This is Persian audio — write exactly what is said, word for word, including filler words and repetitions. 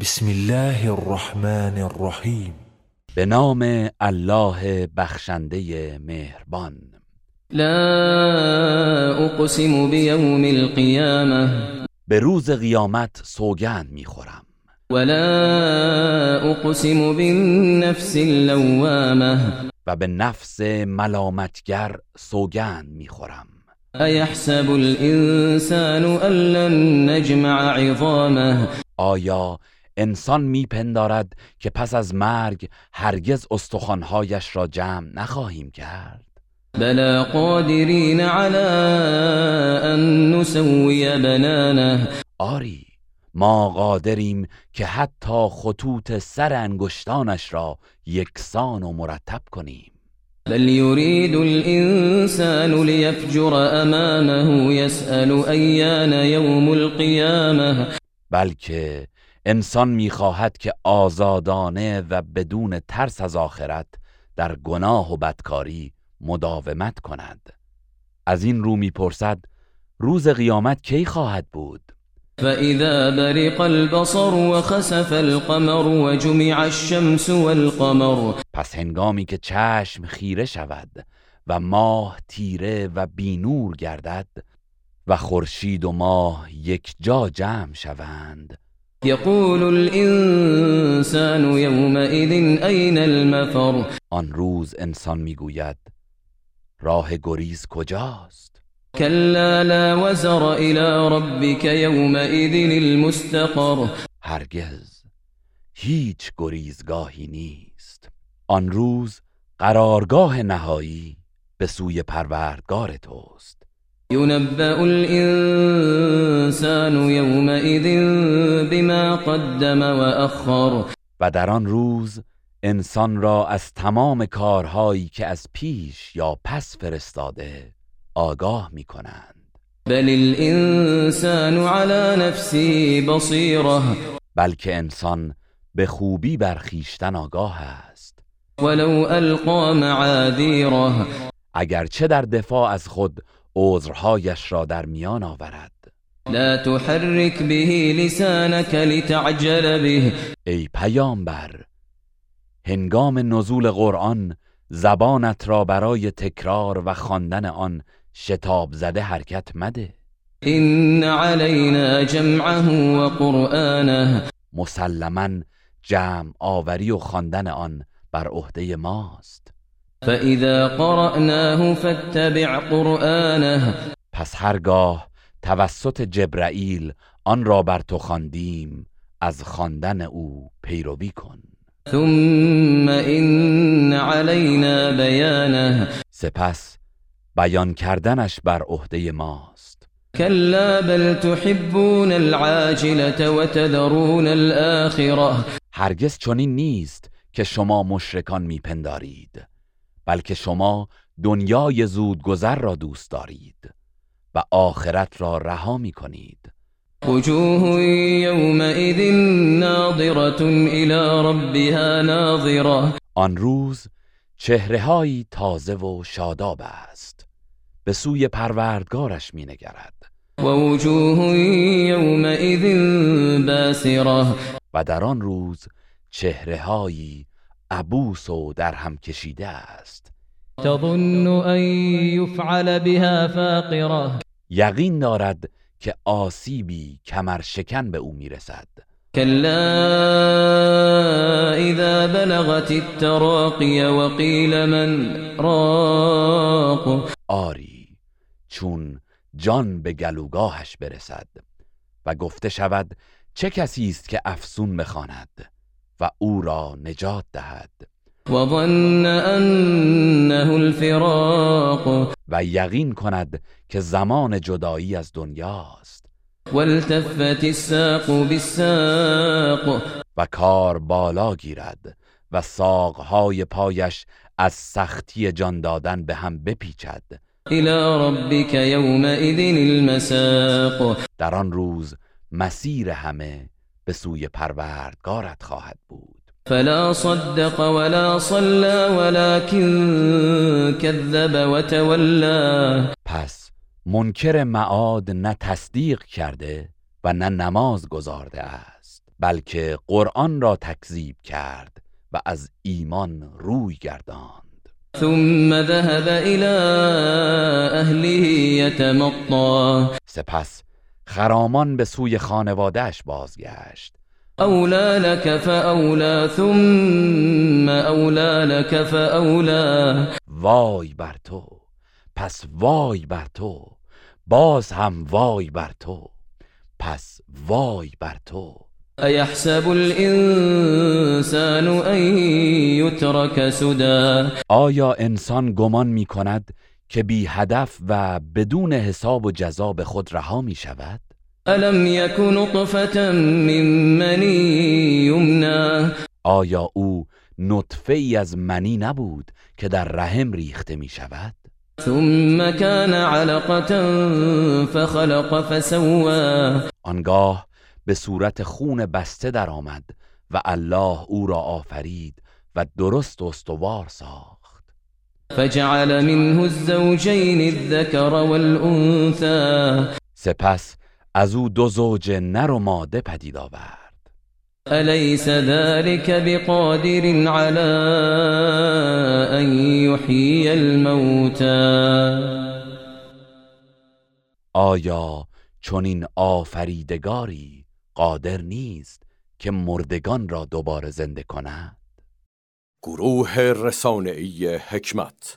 بسم الله الرحمن الرحیم. به نام الله بخشنده مهربان. لا اقسم بیوم القیامه، به روز قیامت سوگند میخورم. ولا اقسم بالنفس اللوامه، و به نفس ملامتگر سوگند میخورم. ایحسب الانسان ان لن نجمع عظامه، آیا انسان میپندارد که پس از مرگ هرگز استخوانهایش را جمع نخواهیم کرد؟ بلا قادرین علی ان نسوی بنانه، آری ما قادریم که حتی خطوط سر انگشتانش را یکسان و مرتب کنیم. بل یرید الانسان لیفجر امامه یسأل ایان یوم القیامه، بلکه انسان میخواهد که آزادانه و بدون ترس از آخرت در گناه و بدکاری مداومت کند. از این رو میپرسد روز قیامت کی خواهد بود؟ فاذا برق البصر وخسف القمر وجمع الشمس والقمر، پس هنگامی که چشم خیره شود و ماه تیره و بینور گردد و خورشید و ماه یک جا جمع شوند. یقول الانسان یومئذ این المفر، آن روز انسان میگوید راه گریز کجاست؟ کلا لا وزر الی ربک یومئذ المستقر، هرگز هیچ گریزگاهی نیست. آن روز قرارگاه نهایی به سوی پروردگار توست. ينبأ الانسان يومئذ بما قدم وأخر، و در آن روز انسان را از تمام کارهایی که از پیش یا پس فرستاده آگاه می کنند. بل الانسان على نفسه بصيره، بلکه انسان به خوبی بر خویشتن آگاه است. ولو القى معاذيره، اگرچه در دفاع از خود عذرهایش را در میان آورد. لا تحرك به لسانك لتعجل به، ای پیامبر هنگام نزول قرآن زبانت را برای تکرار و خواندن آن شتاب زده حرکت مده. ان علینا جمعه و قرآنه، مسلما جمع آوری و خواندن آن بر عهده ماست. فَإِذَا قَرَأْنَاهُ فَاتَّبِعْ قُرْآنَهُ، پس هرگاه توسط جبرائیل آن را بر تو خواندیم از خواندن او پیروی کن. ثُمَّ إِنَّ عَلَيْنَا بَيَانَهُ، سپس بیان کردنش بر عهده ماست. كَلَّا بَلْ تُحِبُّونَ الْعَاجِلَةَ وَتَذَرُونَ الْآخِرَةَ، هرگز چنین نیست که شما مشرکان میپندارید، بلکه شما دنیای زودگذر را دوست دارید و آخرت را رها می کنید. وجوه یومئذ ناظرة الی ربها ناظرة، آن روز چهره‌هایی تازه و شاداب است، به سوی پروردگارش می نگرد. و وجوه یومئذ باسرة، و در آن روز چهره‌هایی عبوس و در هم کشیده است. تظن ان یفعل بها فاقره، یقین دارد که آسیبی کمر شکن به او میرسد. کلا اذا بلغت التراقی و قیل من راق، آری چون جان به گلوگاهش برسد و گفته شود چه کسی است که افسون بخواند و او را نجات دهد. و ظن انه الفراق، و یقین کند که زمان جدایی از دنیاست. و التفت الساق بالساق، و کار بالا گیرد و ساقهای پایش از سختی جان دادن به هم بپیچد. الی ربک یومئذ المساق، در آن روز مسیر همه به سوی پروردگارت خواهد بود. فلا صدق ولا صلى ولكن كذب وتولى، پس منکر معاد نه تصدیق کرده و نه نماز گزارده است. بلکه قرآن را تکذیب کرد و از ایمان روی گرداند. ثم ذهب الى اهله یتمطى، سپس خرامان به سوی خانوادهش بازگشت. اولا لك فاولا ثم اولا لك فاولا، وای بر تو پس وای بر تو، باز هم وای بر تو پس وای بر تو. ایحسب الانسان ان یترک سدى، آیا انسان گمان می کند که بی هدف و بدون حساب و جزا به خود رها می شود؟ الم یک نطفة من منی یمنی، آیا او نطفه ای از منی نبود که در رحم ریخته می شود؟ ثم كان علقة فخلق فسوى، آنگاه به صورت خون بسته در آمد و الله او را آفرید و درست و استوار ساخت. فجعل منه الزوجين الذكر والأنثى، سپس از او دو زوج نر و ماده پدید آورد. أليس ذلك بقادر على أن يحيي الموتى، آیا چنین آفریدگاری قادر نیست که مردگان را دوباره زنده کند؟ گروه رسانه‌ای حکمت.